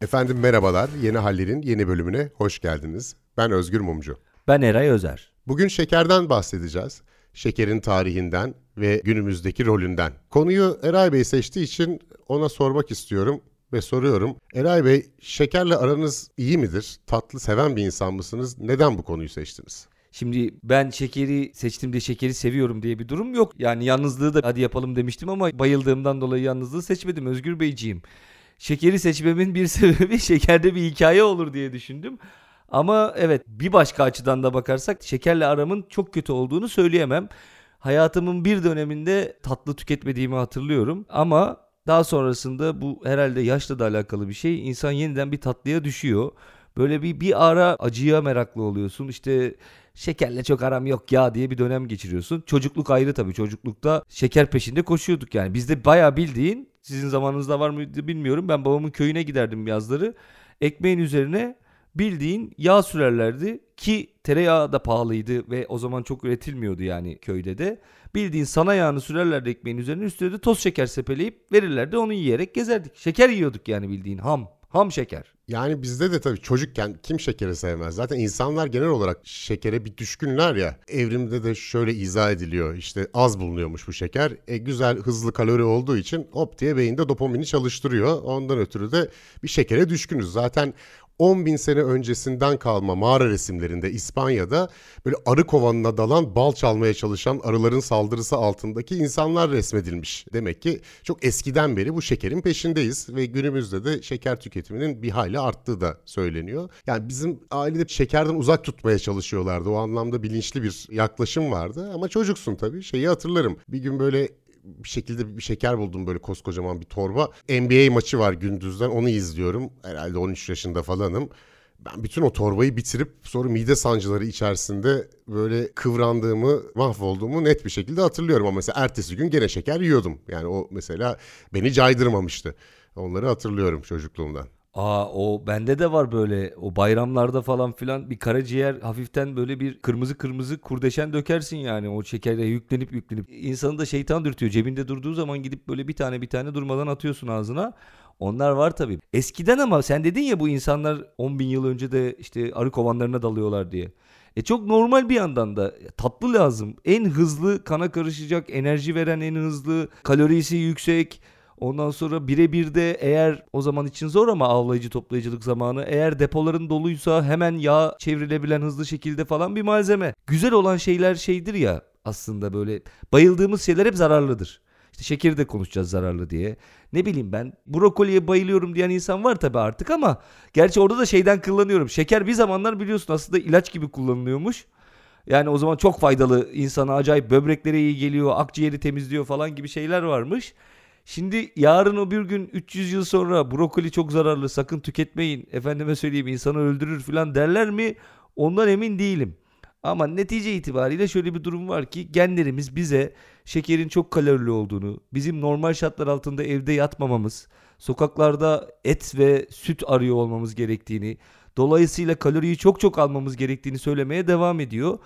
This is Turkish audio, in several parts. Efendim merhabalar, Yeni Haller'in yeni bölümüne hoş geldiniz. Ben Özgür Mumcu. Ben Eray Özer. Bugün şekerden bahsedeceğiz. Şekerin tarihinden ve günümüzdeki rolünden. Konuyu Eray Bey seçtiği için ona sormak istiyorum ve soruyorum. Eray Bey, şekerle aranız iyi midir? Tatlı seven bir insan mısınız? Neden bu konuyu seçtiniz? Şimdi ben şekeri seçtim de şekeri seviyorum diye bir durum yok. Yani yalnızlığı da hadi yapalım demiştim ama bayıldığımdan dolayı yalnızlığı seçmedim Özgür Beyciğim. Şekeri seçmemin bir sebebi şekerde bir hikaye olur diye düşündüm. Ama evet, bir başka açıdan da bakarsak şekerle aramın çok kötü olduğunu söyleyemem. Hayatımın bir döneminde tatlı tüketmediğimi hatırlıyorum. Ama daha sonrasında bu herhalde yaşla da alakalı bir şey. İnsan yeniden bir tatlıya düşüyor. Böyle bir ara acıya meraklı oluyorsun. İşte şekerle çok aram yok ya diye bir dönem geçiriyorsun. Çocukluk ayrı tabii. Çocuklukta şeker peşinde koşuyorduk yani. Bizde bayağı bildiğin, sizin zamanınızda var mıydı bilmiyorum. Ben babamın köyüne giderdim yazları. Ekmeğin üzerine bildiğin yağ sürerlerdi ki tereyağı da pahalıydı ve o zaman çok üretilmiyordu yani köyde de. Bildiğin sana yağını sürerlerdi ekmeğin üzerine, üstüne de toz şeker sepeleyip verirlerdi, onu yiyerek gezerdik. Şeker yiyorduk yani bildiğin ham şeker. Yani bizde de tabii çocukken kim şekeri sevmez? Zaten insanlar genel olarak şekere bir düşkünler ya. Evrimde de şöyle izah ediliyor. İşte az bulunuyormuş bu şeker. Güzel hızlı kalori olduğu için hop diye beyinde dopamini çalıştırıyor. Ondan ötürü de bir şekere düşkünüz. Zaten 10 bin sene öncesinden kalma mağara resimlerinde İspanya'da böyle arı kovanına dalan, bal çalmaya çalışan arıların saldırısı altındaki insanlar resmedilmiş. Demek ki çok eskiden beri bu şekerin peşindeyiz ve günümüzde de şeker tüketiminin bir hayli arttığı da söyleniyor. Yani bizim ailede şekerden uzak tutmaya çalışıyorlardı. O anlamda bilinçli bir yaklaşım vardı ama çocuksun tabii. Şeyi hatırlarım, bir gün böyle bir şekilde bir şeker buldum, böyle koskocaman bir torba. NBA maçı var gündüzden, onu izliyorum. Herhalde 13 yaşında falanım. Ben bütün o torbayı bitirip sonra mide sancıları içerisinde böyle kıvrandığımı, mahvolduğumu net bir şekilde hatırlıyorum. Ama mesela ertesi gün gene şeker yiyordum. Yani o mesela beni caydırmamıştı. Onları hatırlıyorum çocukluğumdan. O bende de var böyle, o bayramlarda falan filan bir karaciğer hafiften böyle bir kırmızı kurdeşen dökersin yani, o şekerle yüklenip. İnsanı da şeytan dürtüyor, cebinde durduğu zaman gidip böyle bir tane durmadan atıyorsun ağzına. Onlar var tabii. Eskiden ama sen dedin ya, bu insanlar 10 bin yıl önce de işte arı kovanlarına dalıyorlar diye. Çok normal bir yandan da, tatlı lazım. En hızlı kana karışacak, enerji veren en hızlı, kalorisi yüksek. Ondan sonra birebir de eğer o zaman için zor ama avlayıcı toplayıcılık zamanı, eğer depoların doluysa hemen yağ çevrilebilen hızlı şekilde falan bir malzeme. Güzel olan şeyler şeydir ya aslında, böyle bayıldığımız şeyler hep zararlıdır. İşte şekeri de konuşacağız zararlı diye. Ne bileyim ben, brokoliye bayılıyorum diyen insan var tabii artık ama gerçi orada da şeyden kullanıyorum. Şeker bir zamanlar biliyorsun aslında ilaç gibi kullanılıyormuş. Yani o zaman çok faydalı, insana acayip böbreklere iyi geliyor, akciğeri temizliyor falan gibi şeyler varmış. Şimdi yarın o bir gün 300 yıl sonra brokoli çok zararlı, sakın tüketmeyin, efendime söyleyeyim insanı öldürür falan derler mi? Ondan emin değilim. Ama netice itibariyle şöyle bir durum var ki, genlerimiz bize şekerin çok kalorili olduğunu, bizim normal şartlar altında evde yatmamamız, sokaklarda et ve süt arıyor olmamız gerektiğini, dolayısıyla kaloriyi çok almamız gerektiğini söylemeye devam ediyor.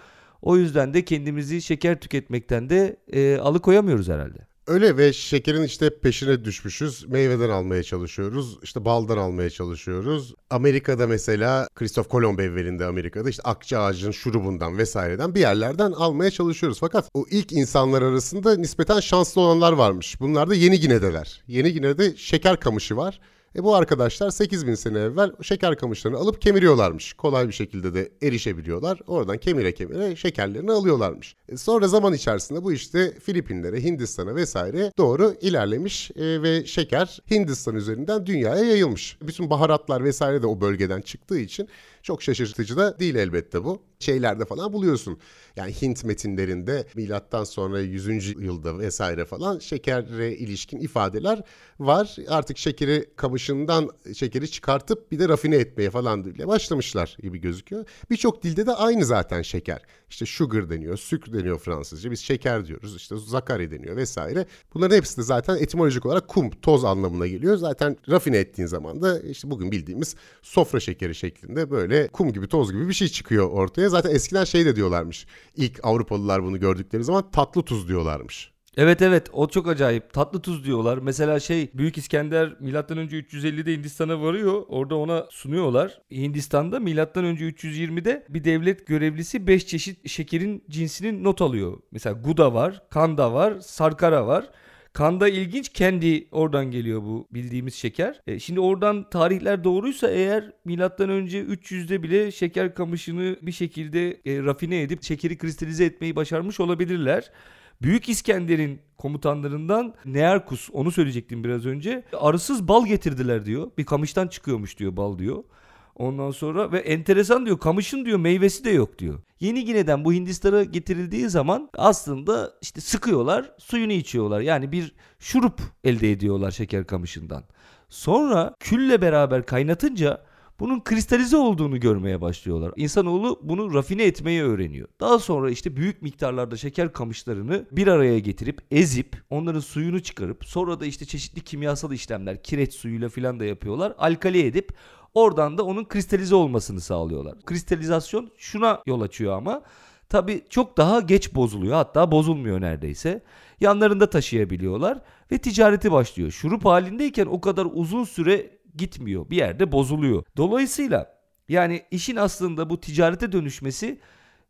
O yüzden de kendimizi şeker tüketmekten de alıkoyamıyoruz herhalde. Öyle ve şekerin işte peşine düşmüşüz. Meyveden almaya çalışıyoruz. İşte baldan almaya çalışıyoruz. Amerika'da mesela Christoph Kolomb evvelinde Amerika'da işte akça ağacının şurubundan vesaireden bir yerlerden almaya çalışıyoruz. Fakat o ilk insanlar arasında nispeten şanslı olanlar varmış. Bunlar da Yeni Gine'deler. Yeni Gine'de şeker kamışı var. Bu arkadaşlar 8000 sene evvel şeker kamışlarını alıp kemiriyorlarmış. Kolay bir şekilde de erişebiliyorlar. Oradan kemire şekerlerini alıyorlarmış. Sonra zaman içerisinde bu işte Filipinlere, Hindistan'a vesaire doğru ilerlemiş ve şeker Hindistan üzerinden dünyaya yayılmış. Bütün baharatlar vesaire de o bölgeden çıktığı için çok şaşırtıcı da değil elbette bu. Şeylerde falan buluyorsun. Yani Hint metinlerinde milattan sonra 100. yılda vesaire falan şekere ilişkin ifadeler var. Artık şekeri kamışından şekeri çıkartıp bir de rafine etmeye falan diye başlamışlar gibi gözüküyor. Birçok dilde de aynı zaten şeker. İşte sugar deniyor, sükr deniyor Fransızca. Biz şeker diyoruz. İşte zakari deniyor vesaire. Bunların hepsi de zaten etimolojik olarak kum, toz anlamına geliyor. Zaten rafine ettiğin zaman da işte bugün bildiğimiz sofra şekeri şeklinde böyle böyle kum gibi toz gibi bir şey çıkıyor ortaya. Zaten eskiden şey de diyorlarmış. İlk Avrupalılar bunu gördükleri zaman tatlı tuz diyorlarmış. Evet, o çok acayip. Tatlı tuz diyorlar. Mesela Büyük İskender M.Ö. 350'de Hindistan'a varıyor. Orada ona sunuyorlar. Hindistan'da M.Ö. 320'de bir devlet görevlisi 5 çeşit şekerin cinsinin not alıyor. Mesela Guda var, Kanda var, Sarkara var. Kanda ilginç, kendi oradan geliyor bu bildiğimiz şeker. Şimdi oradan tarihler doğruysa eğer milattan önce 300'de bile şeker kamışını bir şekilde rafine edip şekeri kristalize etmeyi başarmış olabilirler. Büyük İskender'in komutanlarından Nearkus, onu söyleyecektim biraz önce. Arısız bal getirdiler diyor. Bir kamıştan çıkıyormuş diyor bal diyor. Ondan sonra ve enteresan diyor, kamışın diyor meyvesi de yok diyor. Yeni Gine'den bu Hindistan'a getirildiği zaman aslında sıkıyorlar, suyunu içiyorlar. Yani bir şurup elde ediyorlar şeker kamışından. Sonra külle beraber kaynatınca bunun kristalize olduğunu görmeye başlıyorlar. İnsanoğlu bunu rafine etmeyi öğreniyor. Daha sonra büyük miktarlarda şeker kamışlarını bir araya getirip ezip onların suyunu çıkarıp sonra da çeşitli kimyasal işlemler, kireç suyuyla filan da yapıyorlar. Alkali edip oradan da onun kristalize olmasını sağlıyorlar. Kristalizasyon şuna yol açıyor ama tabii çok daha geç bozuluyor, hatta bozulmuyor neredeyse. Yanlarında taşıyabiliyorlar ve ticareti başlıyor. Şurup halindeyken o kadar uzun süre gitmiyor, bir yerde bozuluyor. Dolayısıyla yani işin aslında bu ticarete dönüşmesi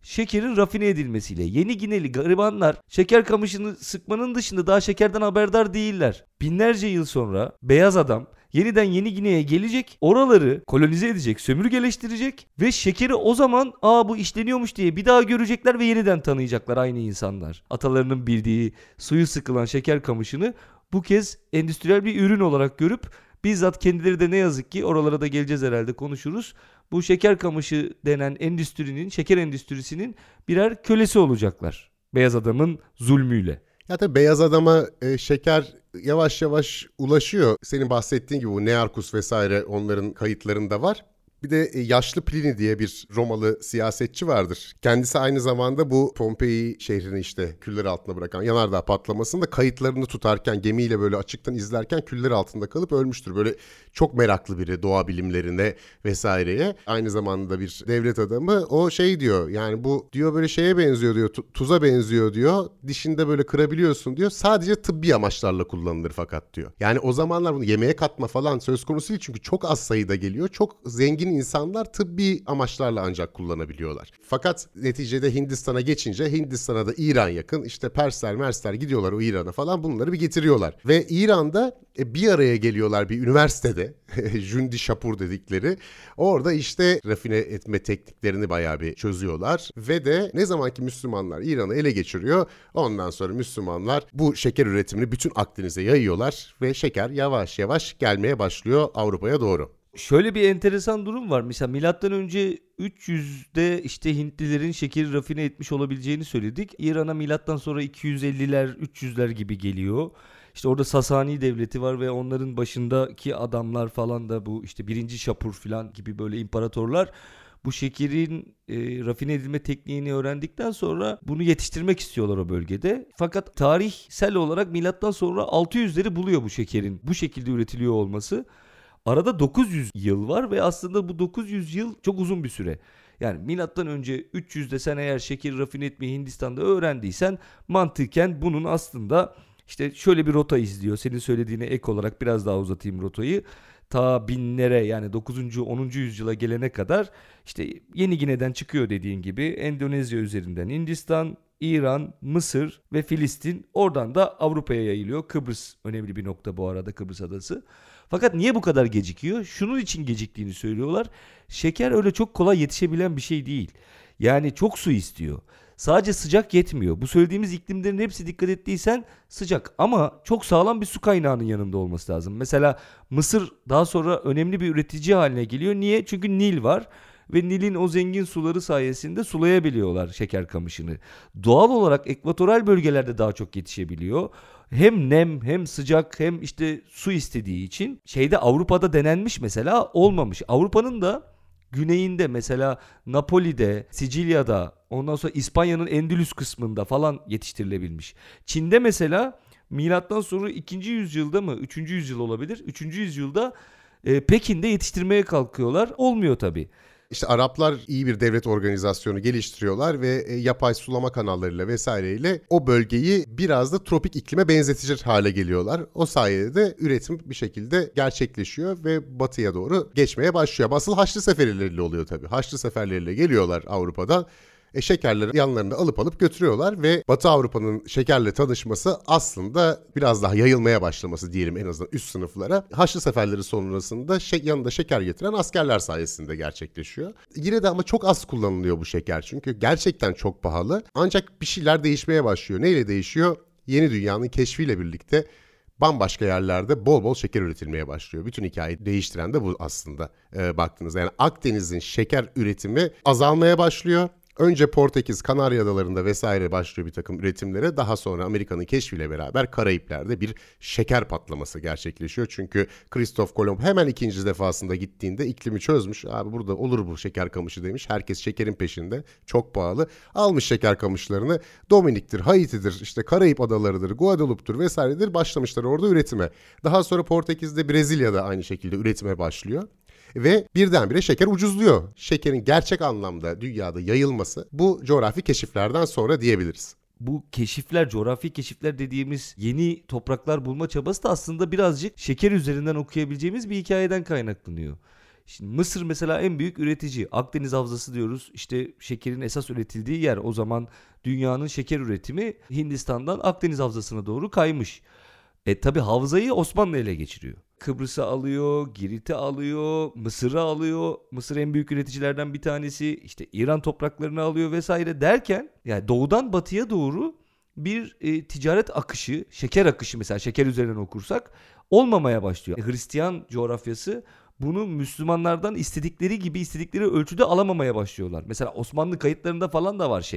şekerin rafine edilmesiyle. Yeni Gineli garibanlar şeker kamışını sıkmanın dışında daha şekerden haberdar değiller. Binlerce yıl sonra beyaz adam yeniden Yeni Gine'ye gelecek, oraları kolonize edecek, sömürgeleştirecek ve şekeri o zaman bu işleniyormuş diye bir daha görecekler ve yeniden tanıyacaklar aynı insanlar. Atalarının bildiği suyu sıkılan şeker kamışını bu kez endüstriyel bir ürün olarak görüp bizzat kendileri de ne yazık ki, oralara da geleceğiz herhalde, konuşuruz. Bu şeker kamışı denen endüstrinin, şeker endüstrisinin birer kölesi olacaklar. Beyaz adamın zulmüyle. Ya tabii beyaz adama şeker yavaş yavaş ulaşıyor. Senin bahsettiğin gibi bu Nearkus vesaire, onların kayıtlarında var. Bir de Yaşlı Plini diye bir Romalı siyasetçi vardır. Kendisi aynı zamanda bu Pompei şehrini küller altında bırakan yanardağ patlamasında kayıtlarını tutarken, gemiyle böyle açıktan izlerken küller altında kalıp ölmüştür. Böyle çok meraklı biri doğa bilimlerine vesaireye. Aynı zamanda bir devlet adamı. O diyor, yani bu diyor böyle şeye benziyor diyor, tuza benziyor diyor. Dişinde böyle kırabiliyorsun diyor. Sadece tıbbi amaçlarla kullanılır fakat diyor. Yani o zamanlar bunu yemeğe katma falan söz konusu değil çünkü çok az sayıda geliyor. Çok zengin insanlar tıbbi amaçlarla ancak kullanabiliyorlar. Fakat neticede Hindistan'a geçince, Hindistan'a da İran yakın, Persler, Mersler gidiyorlar o İran'a falan, bunları bir getiriyorlar. Ve İran'da bir araya geliyorlar bir üniversitede, Jundi Şapur dedikleri. Orada rafine etme tekniklerini bayağı bir çözüyorlar. Ve de ne zamanki Müslümanlar İran'ı ele geçiriyor, ondan sonra Müslümanlar bu şeker üretimini bütün Akdeniz'e yayıyorlar ve şeker yavaş yavaş gelmeye başlıyor Avrupa'ya doğru. Şöyle bir enteresan durum var. Mesela milattan önce 300'de Hintlilerin şekeri rafine etmiş olabileceğini söyledik. İran'a milattan sonra 250'ler, 300'ler gibi geliyor. Orada Sasani devleti var ve onların başındaki adamlar falan da bu 1. Şapur falan gibi böyle imparatorlar bu şekerin rafine edilme tekniğini öğrendikten sonra bunu yetiştirmek istiyorlar o bölgede. Fakat tarihsel olarak milattan sonra 600'leri buluyor bu şekerin bu şekilde üretiliyor olması. Arada 900 yıl var ve aslında bu 900 yıl çok uzun bir süre. Yani milattan önce 300'de sen eğer şeker rafine etmeyi Hindistan'da öğrendiysen mantıken bunun aslında şöyle bir rota izliyor. Senin söylediğine ek olarak biraz daha uzatayım rotayı. Ta binlere, yani 9. 10. yüzyıla gelene kadar Yeni Gine'den çıkıyor dediğin gibi Endonezya üzerinden Hindistan, İran, Mısır ve Filistin, oradan da Avrupa'ya yayılıyor. Kıbrıs önemli bir nokta bu arada, Kıbrıs adası. Fakat niye bu kadar gecikiyor? Şunun için geciktiğini söylüyorlar. Şeker öyle çok kolay yetişebilen bir şey değil. Yani çok su istiyor. Sadece sıcak yetmiyor. Bu söylediğimiz iklimlerin hepsi, dikkat ettiysen, sıcak ama çok sağlam bir su kaynağının yanında olması lazım. Mesela Mısır daha sonra önemli bir üretici haline geliyor. Niye? Çünkü Nil var. Ve Nil'in o zengin suları sayesinde sulayabiliyorlar şeker kamışını. Doğal olarak ekvatoral bölgelerde daha çok yetişebiliyor. Hem nem hem sıcak hem su istediği için Avrupa'da denenmiş mesela, olmamış. Avrupa'nın da güneyinde mesela Napoli'de, Sicilya'da, ondan sonra İspanya'nın Endülüs kısmında falan yetiştirilebilmiş. Çin'de mesela milattan sonra 2. yüzyılda mı 3. yüzyıl olabilir? 3. yüzyılda Pekin'de yetiştirmeye kalkıyorlar. Olmuyor tabii. İşte Araplar iyi bir devlet organizasyonu geliştiriyorlar ve yapay sulama kanallarıyla vesaireyle o bölgeyi biraz da tropik iklime benzetecek hale geliyorlar. O sayede de üretim bir şekilde gerçekleşiyor ve batıya doğru geçmeye başlıyor. Ama asıl Haçlı seferleriyle oluyor tabii. Haçlı seferleriyle geliyorlar Avrupa'dan. Şekerleri yanlarında alıp götürüyorlar ve Batı Avrupa'nın şekerle tanışması aslında biraz daha yayılmaya başlaması diyelim en azından üst sınıflara. Haçlı seferleri sonrasında yanında şeker getiren askerler sayesinde gerçekleşiyor. Yine de ama çok az kullanılıyor bu şeker çünkü gerçekten çok pahalı. Ancak bir şeyler değişmeye başlıyor. Neyle değişiyor? Yeni dünyanın keşfiyle birlikte bambaşka yerlerde bol bol şeker üretilmeye başlıyor. Bütün hikayeyi değiştiren de bu aslında baktığınızda. Yani Akdeniz'in şeker üretimi azalmaya başlıyor. Önce Portekiz, Kanarya Adaları'nda vesaire başlıyor bir takım üretimlere. Daha sonra Amerika'nın keşfiyle beraber Karayipler'de bir şeker patlaması gerçekleşiyor. Çünkü Kristof Kolomb hemen ikinci defasında gittiğinde iklimi çözmüş. Abi burada olur bu şeker kamışı demiş. Herkes şekerin peşinde. Çok pahalı. Almış şeker kamışlarını. Dominik'tir, Haiti'dir, işte Karayip Adaları'dır, Guadeloupe'dur vesairedir. Başlamışlar orada üretime. Daha sonra Portekiz'de, Brezilya'da aynı şekilde üretime başlıyor. Ve birdenbire şeker ucuzluyor. Şekerin gerçek anlamda dünyada yayılması bu coğrafi keşiflerden sonra diyebiliriz. Bu keşifler, coğrafi keşifler dediğimiz yeni topraklar bulma çabası da aslında birazcık şeker üzerinden okuyabileceğimiz bir hikayeden kaynaklanıyor. Şimdi Mısır mesela en büyük üretici. Akdeniz Havzası diyoruz. İşte şekerin esas üretildiği yer. O zaman dünyanın şeker üretimi Hindistan'dan Akdeniz Havzası'na doğru kaymış. Tabii havzayı Osmanlı ele geçiriyor. Kıbrıs'ı alıyor, Girit'i alıyor, Mısır'ı alıyor. Mısır en büyük üreticilerden bir tanesi. İşte İran topraklarını alıyor vesaire derken yani doğudan batıya doğru bir ticaret akışı, şeker akışı mesela şeker üzerinden okursak olmamaya başlıyor. Hristiyan coğrafyası bunu Müslümanlardan istedikleri gibi istedikleri ölçüde alamamaya başlıyorlar. Mesela Osmanlı kayıtlarında falan da var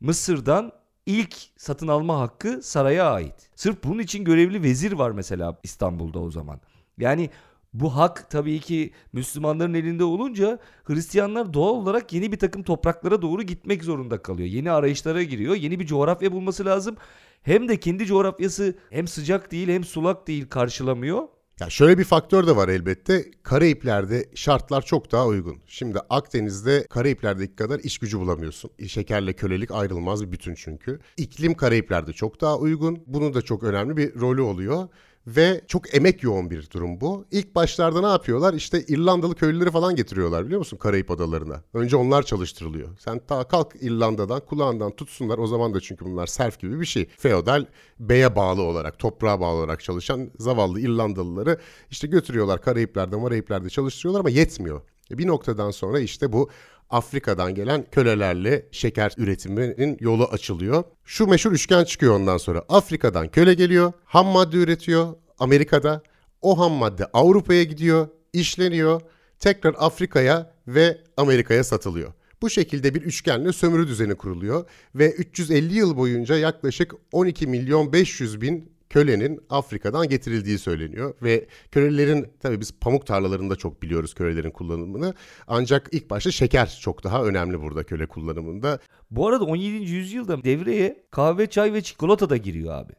Mısır'dan İlk satın alma hakkı saraya ait. Sırf bunun için görevli vezir var mesela İstanbul'da o zaman. Yani bu hak tabii ki Müslümanların elinde olunca Hristiyanlar doğal olarak yeni bir takım topraklara doğru gitmek zorunda kalıyor. Yeni arayışlara giriyor. Yeni bir coğrafya bulması lazım. Hem de kendi coğrafyası hem sıcak değil hem sulak değil karşılamıyor. Ya şöyle bir faktör de var elbette. Karayipler'de şartlar çok daha uygun. Şimdi Akdeniz'de Karayipler'deki kadar iş gücü bulamıyorsun. Şekerle kölelik ayrılmaz bir bütün çünkü. İklim Karayipler'de çok daha uygun. Bunun da çok önemli bir rolü oluyor. Ve çok emek yoğun bir durum bu. İlk başlarda ne yapıyorlar? İşte İrlandalı köylüleri falan getiriyorlar biliyor musun Karayip Adalarına. Önce onlar çalıştırılıyor. Sen ta kalk İrlanda'dan kulağından tutsunlar. O zaman da çünkü bunlar serf gibi bir şey. Feodal beye bağlı olarak, toprağa bağlı olarak çalışan zavallı İrlandalıları işte götürüyorlar Karayipler'de, Marayipler'de çalıştırıyorlar ama yetmiyor. Bir noktadan sonra işte bu Afrika'dan gelen kölelerle şeker üretiminin yolu açılıyor. Şu meşhur üçgen çıkıyor ondan sonra. Afrika'dan köle geliyor, ham madde üretiyor Amerika'da. O ham madde Avrupa'ya gidiyor, işleniyor, tekrar Afrika'ya ve Amerika'ya satılıyor. Bu şekilde bir üçgenle sömürü düzeni kuruluyor ve 350 yıl boyunca yaklaşık 12.500.000 kölenin Afrika'dan getirildiği söyleniyor ve kölelerin tabii biz pamuk tarlalarında çok biliyoruz kölelerin kullanımını ancak ilk başta şeker çok daha önemli burada köle kullanımında. Bu arada 17. yüzyılda devreye kahve, çay ve çikolata da giriyor abi.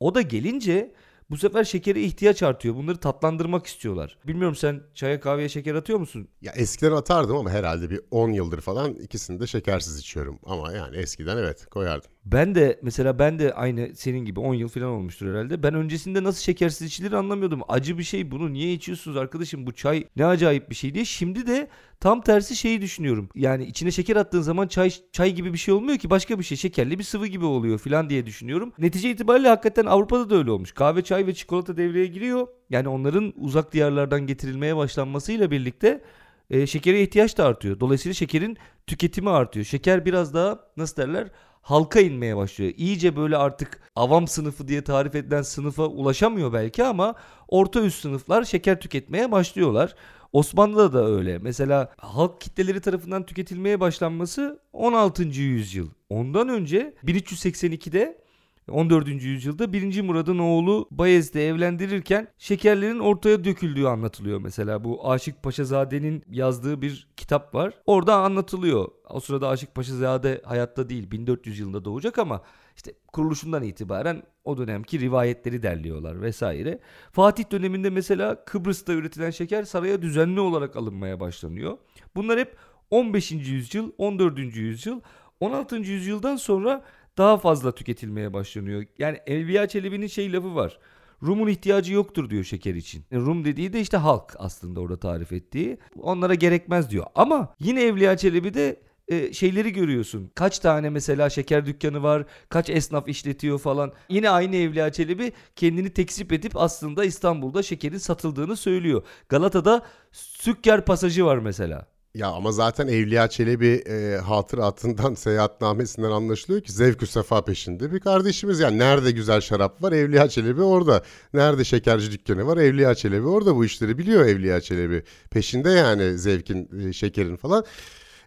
O da gelince bu sefer şekere ihtiyaç artıyor. Bunları tatlandırmak istiyorlar. Bilmiyorum sen çaya kahveye şeker atıyor musun? Ya eskiden atardım ama herhalde bir 10 yıldır falan ikisini de şekersiz içiyorum. Ama yani eskiden evet koyardım. Ben de aynı senin gibi 10 yıl falan olmuştur herhalde. Ben öncesinde nasıl şekersiz içilir anlamıyordum. Acı bir şey bunu niye içiyorsunuz arkadaşım bu çay ne acayip bir şey diye. Şimdi de tam tersi şeyi düşünüyorum. Yani içine şeker attığın zaman çay gibi bir şey olmuyor ki başka bir şey. Şekerli bir sıvı gibi oluyor falan diye düşünüyorum. Netice itibariyle hakikaten Avrupa'da da öyle olmuş. Kahve, çay ve çikolata devreye giriyor. Yani onların uzak diyarlardan getirilmeye başlanmasıyla birlikte şekere ihtiyaç da artıyor. Dolayısıyla şekerin tüketimi artıyor. Şeker biraz daha nasıl derler? Halka inmeye başlıyor. İyice böyle artık avam sınıfı diye tarif edilen sınıfa ulaşamıyor belki ama orta üst sınıflar şeker tüketmeye başlıyorlar. Osmanlı'da da öyle. Mesela halk kitleleri tarafından tüketilmeye başlanması 16. yüzyıl. Ondan önce 1382'de 14. yüzyılda 1. Murad'ın oğlu Bayezid'le evlendirirken şekerlerin ortaya döküldüğü anlatılıyor mesela. Bu Aşık Paşazade'nin yazdığı bir kitap var. Orada anlatılıyor. O sırada Aşık Paşazade hayatta değil 1400 yılında doğacak ama işte kuruluşundan itibaren o dönemki rivayetleri derliyorlar vesaire. Fatih döneminde mesela Kıbrıs'ta üretilen şeker saraya düzenli olarak alınmaya başlanıyor. Bunlar hep 15. yüzyıl, 14. yüzyıl, 16. yüzyıldan sonra daha fazla tüketilmeye başlanıyor. Yani Evliya Çelebi'nin lafı var. Rum'un ihtiyacı yoktur diyor şeker için. Rum dediği de işte halk aslında orada tarif ettiği. Onlara gerekmez diyor. Ama yine Evliya Çelebi'de şeyleri görüyorsun. Kaç tane mesela şeker dükkanı var, kaç esnaf işletiyor falan. Yine aynı Evliya Çelebi kendini tekzip edip aslında İstanbul'da şekerin satıldığını söylüyor. Galata'da Sükker Pasajı var mesela. Ya ama zaten Evliya Çelebi hatıratından, seyahatnamesinden anlaşılıyor ki zevk-ü sefa peşinde bir kardeşimiz. Yani nerede güzel şarap var, Evliya Çelebi orada. Nerede şekerci dükkanı var, Evliya Çelebi orada. Bu işleri biliyor Evliya Çelebi. Peşinde yani zevkin, şekerin falan.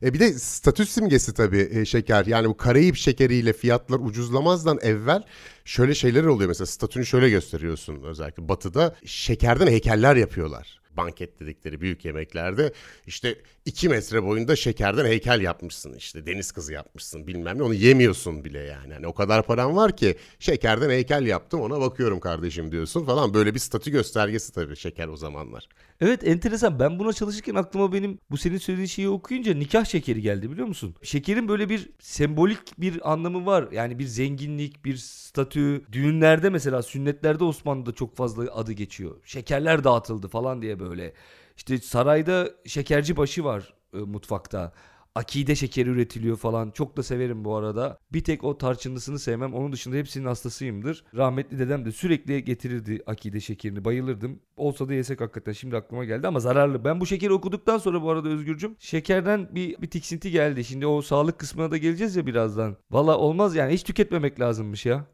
Bir de statüs simgesi tabii şeker. Yani bu Karayip şekeriyle fiyatlar ucuzlamazdan evvel şöyle şeyler oluyor. Mesela statünü şöyle gösteriyorsun, özellikle batıda şekerden heykeller yapıyorlar. Banket dedikleri büyük yemeklerde işte 2 metre boyunda şekerden heykel yapmışsın, işte deniz kızı yapmışsın bilmem ne, onu yemiyorsun bile yani. Yani o kadar paran var ki şekerden heykel yaptım, ona bakıyorum kardeşim diyorsun falan, böyle bir statü göstergesi tabii şeker o zamanlar. Evet, enteresan. Ben buna çalışırken aklıma benim bu senin söylediğin şeyi okuyunca nikah şekeri geldi, biliyor musun? Şekerin böyle bir sembolik bir anlamı var. Yani bir zenginlik, bir statü. Düğünlerde mesela, sünnetlerde Osmanlı'da çok fazla adı geçiyor. Şekerler dağıtıldı falan diye böyle. İşte sarayda şekerci başı var mutfakta. Akide şekeri üretiliyor falan. Çok da severim bu arada. Bir tek o tarçınlısını sevmem. Onun dışında hepsinin hastasıyımdır. Rahmetli dedem de sürekli getirirdi akide şekerini. Bayılırdım. Olsa da yesek hakikaten, şimdi aklıma geldi ama zararlı. Ben bu şekeri okuduktan sonra bu arada Özgürcüm, şekerden bir tiksinti geldi. Şimdi o sağlık kısmına da geleceğiz ya birazdan. Valla olmaz yani, hiç tüketmemek lazımmış ya.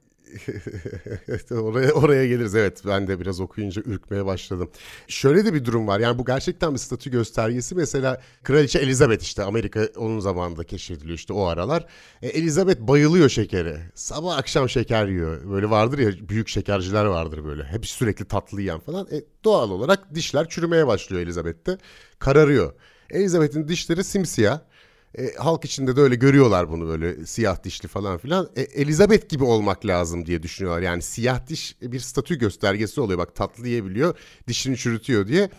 oraya geliriz. Evet, ben de biraz okuyunca ürkmeye başladım. Şöyle de bir durum var. Yani bu gerçekten bir statü göstergesi. Mesela Kraliçe Elizabeth, işte Amerika onun zamanında keşfediliyor işte o aralar. Elizabeth bayılıyor şekere. Sabah akşam şeker yiyor. Böyle vardır ya, büyük şekerciler vardır böyle. Hep sürekli tatlı yiyen falan. Doğal olarak dişler çürümeye başlıyor Elizabeth'te. Kararıyor. Elizabeth'in dişleri simsiyah. Halk içinde de öyle görüyorlar bunu, böyle siyah dişli falan filan. Elizabeth gibi olmak lazım diye düşünüyorlar. Yani siyah diş bir statü göstergesi oluyor. Bak, tatlı yiyebiliyor, dişini çürütüyor diye.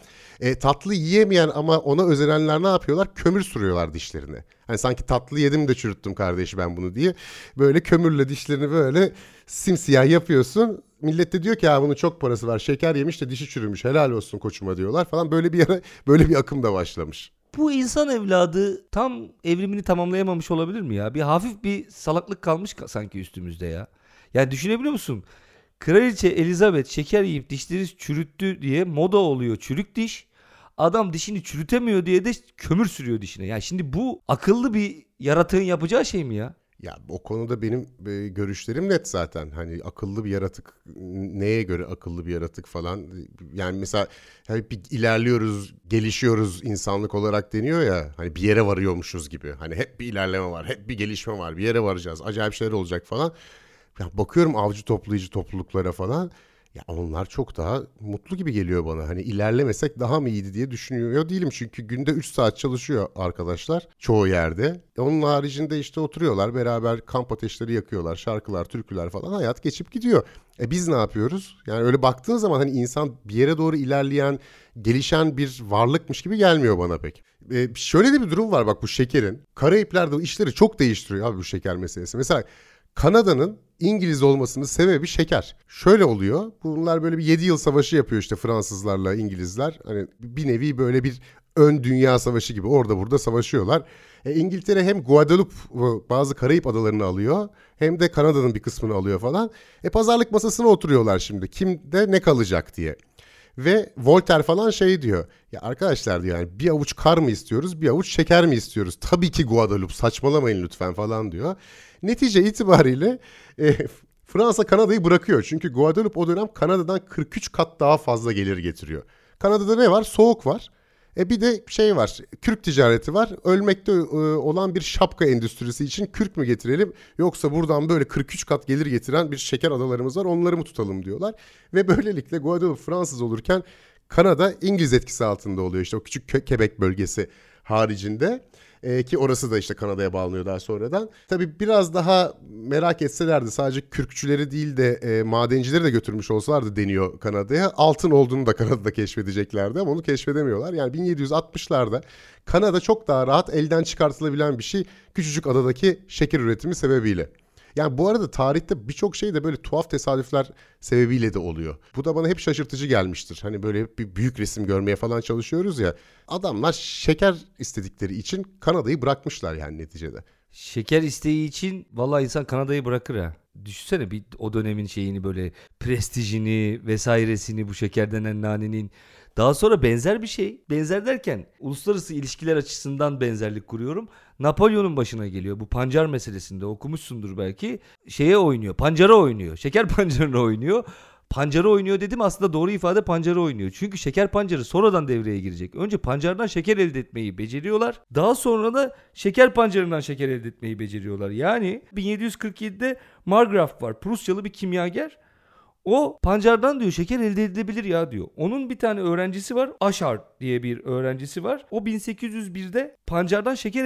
Tatlı yiyemeyen ama ona özenenler ne yapıyorlar? Kömür sürüyorlar dişlerine. Hani sanki tatlı yedim de çürüttüm kardeşi ben bunu diye. Böyle kömürle dişlerini böyle simsiyah yapıyorsun. Millet de diyor ki ya bunun çok parası var, şeker yemiş de dişi çürümüş, helal olsun koçuma diyorlar falan. Böyle bir akım da başlamış. Bu insan evladı tam evrimini tamamlayamamış olabilir mi ya? Bir hafif bir salaklık kalmış sanki üstümüzde ya. Yani düşünebiliyor musun? Kraliçe Elizabeth şeker yiyip dişleri çürüttü diye moda oluyor çürük diş. Adam dişini çürütemiyor diye de kömür sürüyor dişine. Yani şimdi bu akıllı bir yaratığın yapacağı şey mi ya? Ya o konuda benim görüşlerim net zaten. Hani akıllı bir yaratık, neye göre akıllı bir yaratık falan. Yani mesela hep ilerliyoruz, gelişiyoruz insanlık olarak deniyor ya. Hani bir yere varıyormuşuz gibi. Hani hep bir ilerleme var, hep bir gelişme var. Bir yere varacağız, acayip şeyler olacak falan. Ya bakıyorum avcı toplayıcı topluluklara falan. Ya onlar çok daha mutlu gibi geliyor bana. Hani ilerlemesek daha mı iyiydi diye düşünüyor değilim. Çünkü günde 3 saat çalışıyor arkadaşlar çoğu yerde. Onun haricinde işte oturuyorlar beraber, kamp ateşleri yakıyorlar, şarkılar, türküler falan, hayat geçip gidiyor. Biz ne yapıyoruz? Yani öyle baktığın zaman hani insan bir yere doğru ilerleyen, gelişen bir varlıkmış gibi gelmiyor bana pek. Şöyle de bir durum var bak bu şekerin. Karayipler'de işleri çok değiştiriyor abi bu şeker meselesi. Mesela Kanada'nın İngiliz olmasının sebebi şeker. Şöyle oluyor. Bunlar böyle bir 7 yıl savaşı yapıyor işte Fransızlarla İngilizler. Hani bir nevi böyle bir ön dünya savaşı gibi orada burada savaşıyorlar. İngiltere hem Guadeloupe, bazı Karayip Adalarını alıyor, hem de Kanada'nın bir kısmını alıyor falan. Pazarlık masasına oturuyorlar şimdi. Kimde ne kalacak diye. Ve Voltaire falan şey diyor. Ya arkadaşlar diyor, yani bir avuç kar mı istiyoruz, bir avuç şeker mi istiyoruz? Tabii ki Guadeloupe, saçmalamayın lütfen falan diyor. Netice itibariyle Fransa Kanada'yı bırakıyor. Çünkü Guadeloupe o dönem Kanada'dan 43 kat daha fazla gelir getiriyor. Kanada'da ne var? Soğuk var. Bir de şey var, kürk ticareti var. Ölmekte olan bir şapka endüstrisi için kürk mü getirelim, yoksa buradan böyle 43 kat gelir getiren bir şeker adalarımız var, onları mı tutalım diyorlar. Ve böylelikle Guadeloupe Fransız olurken Kanada İngiliz etkisi altında oluyor. İşte o küçük Quebec bölgesi haricinde. Ki orası da işte Kanada'ya bağlanıyor daha sonradan. Tabii biraz daha merak etselerdi, sadece kürkçüleri değil de madencileri de götürmüş olsalardı deniyor Kanada'ya. Altın olduğunu da Kanada'da keşfedeceklerdi ama onu keşfedemiyorlar. Yani 1760'larda Kanada çok daha rahat elden çıkartılabilen bir şey, küçücük adadaki şeker üretimi sebebiyle. Yani bu arada tarihte birçok şey de böyle tuhaf tesadüfler sebebiyle de oluyor. Bu da bana hep şaşırtıcı gelmiştir. Hani böyle bir büyük resim görmeye falan çalışıyoruz ya. Adamlar şeker istedikleri için Kanada'yı bırakmışlar yani neticede. Şeker isteği için vallahi insan Kanada'yı bırakır ha. Düşünsene bir o dönemin şeyini, böyle prestijini vesairesini, bu şeker denen nanenin. Daha sonra benzer bir şey, benzer derken uluslararası ilişkiler açısından benzerlik kuruyorum. Napolyon'un başına geliyor. Bu pancar meselesinde okumuşsundur belki. Şeye oynuyor, pancara oynuyor. Şeker pancarına oynuyor. Pancara oynuyor dedim, aslında doğru ifade pancara oynuyor. Çünkü şeker pancarı sonradan devreye girecek. Önce pancardan şeker elde etmeyi beceriyorlar. Daha sonra da şeker pancarından şeker elde etmeyi beceriyorlar. Yani 1747'de Margraf var. Prusyalı bir kimyager. O pancardan diyor şeker elde edilebilir ya diyor. Onun bir tane öğrencisi var. Aşar diye bir öğrencisi var. O 1801'de pancardan şeker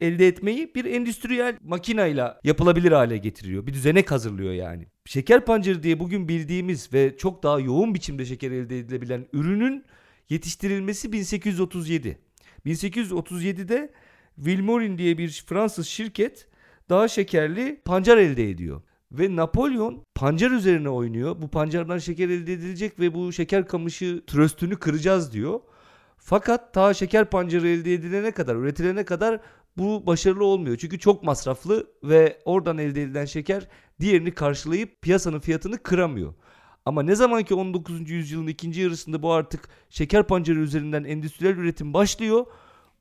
elde etmeyi bir endüstriyel makinayla yapılabilir hale getiriyor. Bir düzenek hazırlıyor yani. Şeker pancarı diye bugün bildiğimiz ve çok daha yoğun biçimde şeker elde edilebilen ürünün yetiştirilmesi 1837. 1837'de Vilmorin diye bir Fransız şirket daha şekerli pancar elde ediyor. Ve Napolyon pancar üzerine oynuyor. Bu pancardan şeker elde edilecek ve bu şeker kamışı tröstünü kıracağız diyor. Fakat ta şeker pancarı elde edilene kadar, üretilene kadar bu başarılı olmuyor. Çünkü çok masraflı ve oradan elde edilen şeker diğerini karşılayıp piyasanın fiyatını kıramıyor. Ama ne zaman ki 19. yüzyılın ikinci yarısında bu artık şeker pancarı üzerinden endüstriyel üretim başlıyor.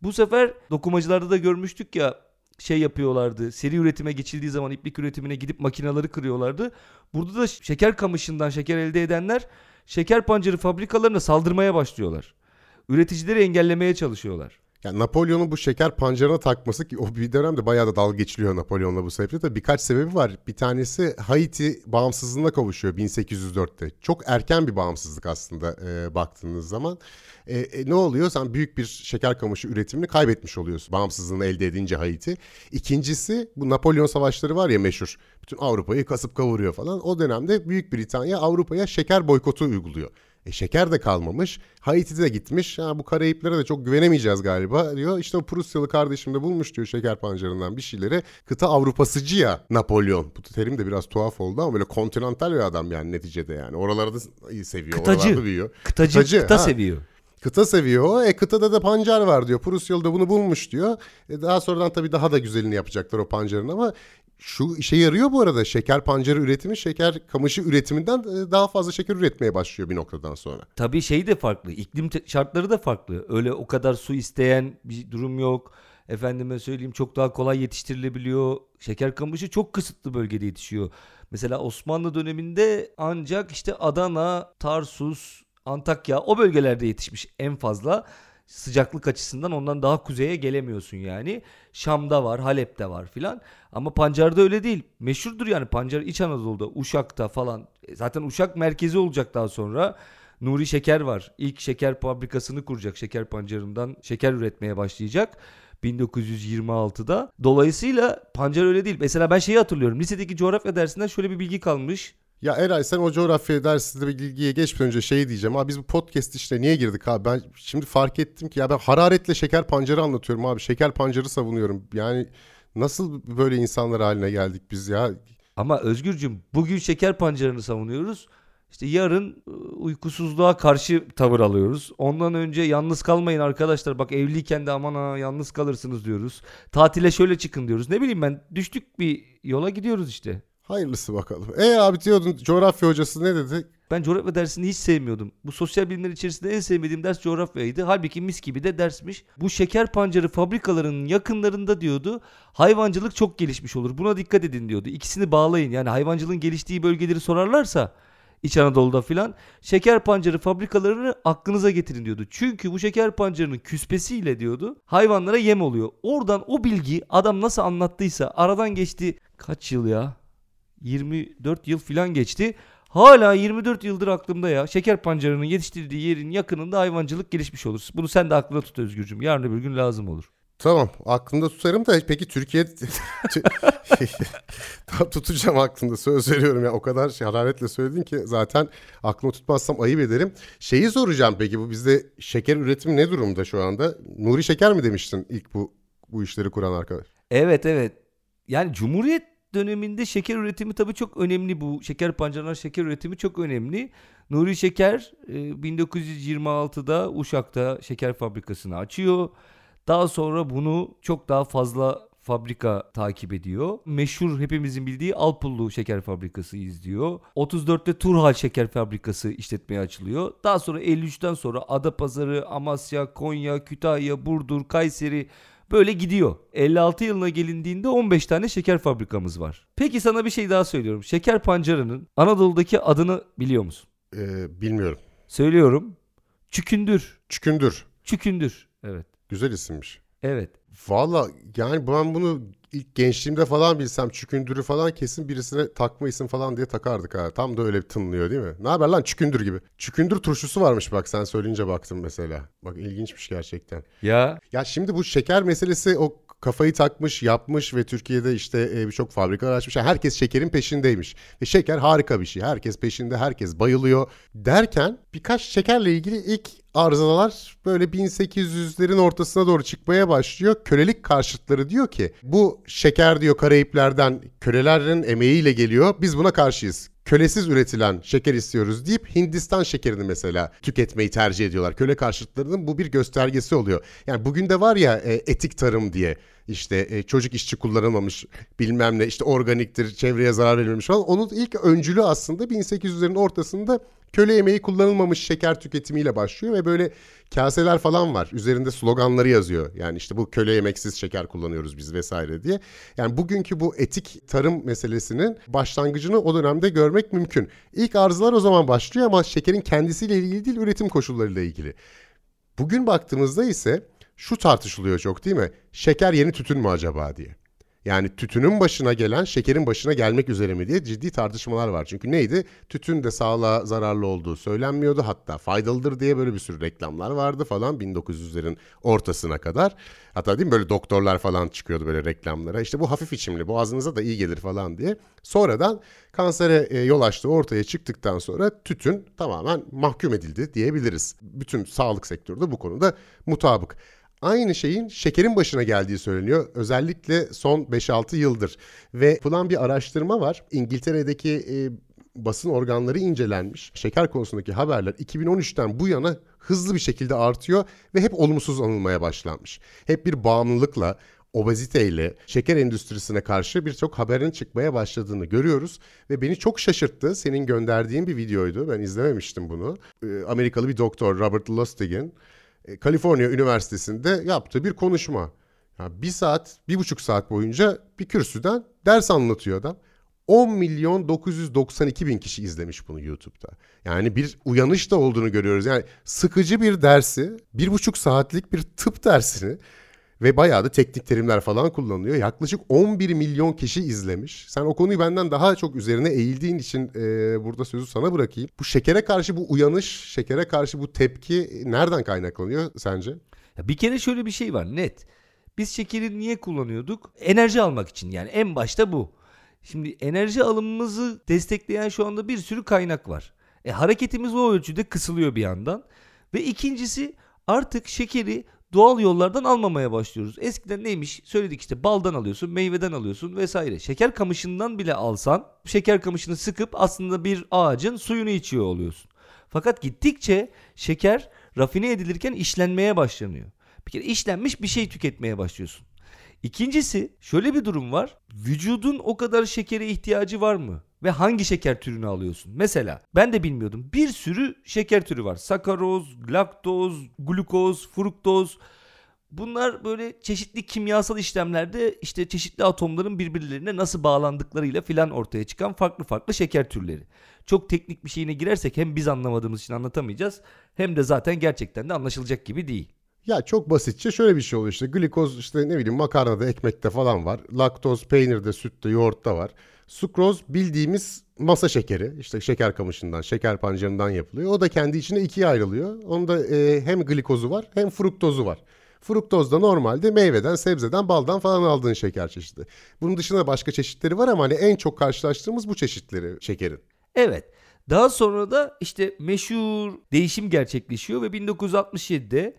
Bu sefer dokumacılarda da görmüştük ya, şey yapıyorlardı. Seri üretime geçildiği zaman iplik üretimine gidip makinaları kırıyorlardı. Burada da şeker kamışından şeker elde edenler şeker pancarı fabrikalarına saldırmaya başlıyorlar. Üreticileri engellemeye çalışıyorlar. Yani Napolyon'un bu şeker pancarına takması, ki o bir dönemde bayağı da dalga geçiliyor Napolyon'la bu sebeple. Tabii birkaç sebebi var. Bir tanesi Haiti bağımsızlığına kavuşuyor 1804'te. Çok erken bir bağımsızlık aslında baktığınız zaman. Ne oluyor? Sen büyük bir şeker kamışı üretimini kaybetmiş oluyorsun bağımsızlığını elde edince Haiti. İkincisi bu Napolyon savaşları var ya meşhur. Bütün Avrupa'yı kasıp kavuruyor falan. O dönemde Büyük Britanya Avrupa'ya şeker boykotu uyguluyor. Şeker de kalmamış. Haiti'de de gitmiş. Bu Karayiplere de çok güvenemeyeceğiz galiba diyor. İşte o Prusyalı kardeşim de bulmuş diyor şeker pancarından bir şeyleri. Kıta Avrupasıcı ya Napolyon. Bu terim de biraz tuhaf oldu ama böyle kontinental bir adam yani neticede yani. Oraları da seviyor. Kıtacı. Büyüyor. Kıtacı. Kıta seviyor. Kıta seviyor. Kıtada da pancar var diyor. Prusyalı da bunu bulmuş diyor. Daha sonradan tabii daha da güzelini yapacaklar o pancarın ama... Şu işe yarıyor bu arada, şeker pancarı üretimi şeker kamışı üretiminden daha fazla şeker üretmeye başlıyor bir noktadan sonra. Tabii şey de farklı, iklim şartları da farklı, öyle o kadar su isteyen bir durum yok. Efendime söyleyeyim, çok daha kolay yetiştirilebiliyor. Şeker kamışı çok kısıtlı bölgede yetişiyor. Mesela Osmanlı döneminde ancak işte Adana, Tarsus, Antakya o bölgelerde yetişmiş en fazla. Sıcaklık açısından ondan daha kuzeye gelemiyorsun yani. Şam'da var, Halep'te var filan. Ama pancarda öyle değil. Meşhurdur yani pancar İç Anadolu'da, Uşak'ta falan. Zaten Uşak merkezi olacak daha sonra. Nuri Şeker var. İlk şeker fabrikasını kuracak. Şeker pancarından şeker üretmeye başlayacak 1926'da. Dolayısıyla pancar öyle değil. Mesela ben şeyi hatırlıyorum. Lisedeki coğrafya dersinden şöyle bir bilgi kalmış. Ya Eray, sen o coğrafya dersinde bir bilgiye geçmeden önce şey diyeceğim. Abi biz bu podcast işine niye girdik abi? Ben şimdi fark ettim ki ya ben hararetle şeker pancarı anlatıyorum abi. Şeker pancarı savunuyorum. Yani nasıl böyle insanlar haline geldik biz ya? Ama Özgürcüğüm, bugün şeker pancarını savunuyoruz. İşte yarın uykusuzluğa karşı tavır alıyoruz. Ondan önce yalnız kalmayın arkadaşlar. Bak evliyken de aman ha yalnız kalırsınız diyoruz. Tatile şöyle çıkın diyoruz. Ne bileyim ben, düştük bir yola gidiyoruz işte. Hayırlısı bakalım. Abi diyordun, coğrafya hocası ne dedi? Ben coğrafya dersini hiç sevmiyordum. Bu sosyal bilimler içerisinde en sevmediğim ders coğrafyaydı. Halbuki mis gibi de dersmiş. Bu şeker pancarı fabrikalarının yakınlarında diyordu, hayvancılık çok gelişmiş olur. Buna dikkat edin diyordu. İkisini bağlayın. Yani hayvancılığın geliştiği bölgeleri sorarlarsa İç Anadolu'da filan, şeker pancarı fabrikalarını aklınıza getirin diyordu. Çünkü bu şeker pancarının küspesiyle diyordu hayvanlara yem oluyor. Oradan o bilgi adam nasıl anlattıysa aradan geçti kaç yıl ya? 24 yıl filan geçti. Hala 24 yıldır aklımda ya. Şeker pancarının yetiştirildiği yerin yakınında hayvancılık gelişmiş olur. Bunu sen de aklına tut Özgürcüğüm. Yarın öbür gün lazım olur. Tamam, aklımda tutarım da peki Türkiye tam tutacağım aklımda, söz veriyorum ya, o kadar hararetle söyledin ki zaten aklımı tutmazsam ayıp ederim. Şeyi soracağım, peki bu bizde şeker üretimi ne durumda şu anda? Nuri Şeker mi demiştin ilk bu işleri kuran arkadaş? Evet. Yani Cumhuriyet döneminde şeker üretimi tabii çok önemli, bu şeker pancarlar şeker üretimi çok önemli. Nuri Şeker 1926'da Uşak'ta şeker fabrikasını açıyor. Daha sonra bunu çok daha fazla fabrika takip ediyor. Meşhur hepimizin bildiği Alpullu Şeker Fabrikası izliyor. 34'te Turhal Şeker Fabrikası işletmeye açılıyor. Daha sonra 53'ten sonra Adapazarı, Amasya, Konya, Kütahya, Burdur, Kayseri böyle gidiyor. 56 yılına gelindiğinde 15 tane şeker fabrikamız var. Peki sana bir şey daha söylüyorum. Şeker pancarının Anadolu'daki adını biliyor musun? Bilmiyorum. Söylüyorum. Çükündür. Çükündür. Evet. Güzel isimmiş. Evet. Valla yani ben bunu ilk gençliğimde falan bilsem Çükündür'ü falan kesin birisine takma isim falan diye takardık ha. Tam da öyle tınlıyor değil mi? Ne haber lan Çükündür gibi. Çükündür turşusu varmış bak, sen söyleyince baktım mesela. Bak ilginçmiş gerçekten. Ya şimdi bu şeker meselesi o kafayı takmış, yapmış ve Türkiye'de işte birçok fabrikalar açmış. Yani herkes şekerin peşindeymiş. Ve şeker harika bir şey. Herkes peşinde, herkes bayılıyor derken birkaç şekerle ilgili ilk arızalar böyle 1800'lerin ortasına doğru çıkmaya başlıyor. Kölelik karşıtları diyor ki bu şeker diyor Karayipler'den kölelerin emeğiyle geliyor. Biz buna karşıyız. Kölesiz üretilen şeker istiyoruz deyip Hindistan şekerini mesela tüketmeyi tercih ediyorlar. Köle karşıtlarının bu bir göstergesi oluyor. Yani bugün de var ya etik tarım diye, işte çocuk işçi kullanılmamış bilmem ne, işte organiktir, çevreye zarar verilmemiş falan. Onun ilk öncülü aslında 1800'lerin ortasında köle emeği kullanılmamış şeker tüketimiyle başlıyor ve böyle kaseler falan var. Üzerinde sloganları yazıyor. Yani işte bu köle emeksiz şeker kullanıyoruz biz vesaire diye. Yani bugünkü bu etik tarım meselesinin başlangıcını o dönemde görmek mümkün. İlk arızalar o zaman başlıyor ama şekerin kendisiyle ilgili değil, üretim koşullarıyla ilgili. Bugün baktığımızda ise şu tartışılıyor çok değil mi? Şeker yeni tütün mü acaba diye. Yani tütünün başına gelen şekerin başına gelmek üzere mi diye ciddi tartışmalar var. Çünkü neydi? Tütün de sağlığa zararlı olduğu söylenmiyordu. Hatta faydalıdır diye böyle bir sürü reklamlar vardı falan 1900'lerin ortasına kadar. Hatta değil mi böyle doktorlar falan çıkıyordu böyle reklamlara. İşte bu hafif içimli, boğazınıza da iyi gelir falan diye. Sonradan kansere yol açtığı ortaya çıktıktan sonra tütün tamamen mahkum edildi diyebiliriz. Bütün sağlık sektörü de bu konuda mutabık. Aynı şeyin şekerin başına geldiği söyleniyor. Özellikle son 5-6 yıldır. Ve yapılan bir araştırma var. İngiltere'deki basın organları incelenmiş. Şeker konusundaki haberler 2013'ten bu yana hızlı bir şekilde artıyor. Ve hep olumsuz anılmaya başlanmış. Hep bir bağımlılıkla, obeziteyle, şeker endüstrisine karşı birçok haberin çıkmaya başladığını görüyoruz. Ve beni çok şaşırttı. Senin gönderdiğin bir videoydu. Ben izlememiştim bunu. Amerikalı bir doktor Robert Lustig'in Kaliforniya Üniversitesi'nde yaptığı bir konuşma. Yani 1,5 saat boyunca bir kürsüden ders anlatıyor adam. 10.992.000 kişi izlemiş bunu YouTube'da. Yani bir uyanış da olduğunu görüyoruz. Yani sıkıcı bir dersi, 1,5 saatlik bir tıp dersini ve bayağı da teknik terimler falan kullanılıyor. Yaklaşık 11 milyon kişi izlemiş. Sen o konuyu benden daha çok üzerine eğildiğin için burada sözü sana bırakayım. Bu şekere karşı bu uyanış, şekere karşı bu tepki nereden kaynaklanıyor sence? Ya bir kere şöyle bir şey var net. Biz şekeri niye kullanıyorduk? Enerji almak için, yani en başta bu. Şimdi enerji alımımızı destekleyen şu anda bir sürü kaynak var. Hareketimiz o ölçüde kısılıyor bir yandan. Ve ikincisi artık şekeri doğal yollardan almamaya başlıyoruz. Eskiden neymiş? Söyledik işte, baldan alıyorsun, meyveden alıyorsun vesaire. Şeker kamışından bile alsan, şeker kamışını sıkıp aslında bir ağacın suyunu içiyor oluyorsun. Fakat gittikçe şeker rafine edilirken işlenmeye başlanıyor. Bir kere işlenmiş bir şey tüketmeye başlıyorsun. İkincisi şöyle bir durum var. Vücudun o kadar şekere ihtiyacı var mı? Ve hangi şeker türünü alıyorsun? Mesela ben de bilmiyordum. Bir sürü şeker türü var. Sakaroz, laktoz, glukoz, fruktoz. Bunlar böyle çeşitli kimyasal işlemlerde işte çeşitli atomların birbirlerine nasıl bağlandıklarıyla filan ortaya çıkan farklı farklı şeker türleri. Çok teknik bir şeyine girersek hem biz anlamadığımız için anlatamayacağız, hem de zaten gerçekten de anlaşılacak gibi değil. Ya çok basitçe şöyle bir şey oluyor işte. Glikoz işte ne bileyim makarnada, ekmekte falan var. Laktoz peynirde, sütte, yoğurtta var. Sukroz bildiğimiz masa şekeri, işte şeker kamışından, şeker pancarından yapılıyor. O da kendi içine ikiye ayrılıyor. Onun da hem glikozu var hem fruktozu var. Fruktoz da normalde meyveden, sebzeden, baldan falan aldığın şeker çeşidi. Bunun dışında başka çeşitleri var ama hani en çok karşılaştığımız bu çeşitleri şekerin. Evet. Daha sonra da işte meşhur değişim gerçekleşiyor ve 1967'de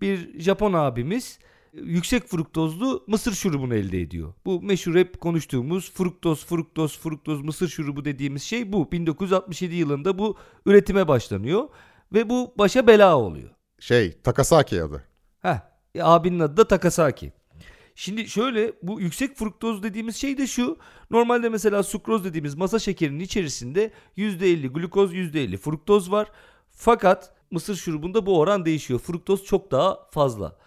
bir Japon abimiz yüksek fruktozlu mısır şurubunu elde ediyor. Bu meşhur hep konuştuğumuz fruktoz mısır şurubu dediğimiz şey bu. 1967 yılında bu üretime başlanıyor ve bu başa bela oluyor. Takasaki adı. Abinin adı da Takasaki. Şimdi şöyle, bu yüksek fruktoz dediğimiz şey de şu. Normalde mesela sukroz dediğimiz masa şekerinin içerisinde %50 glukoz, %50 fruktoz var. Fakat mısır şurubunda bu oran değişiyor. Fruktoz çok daha fazla.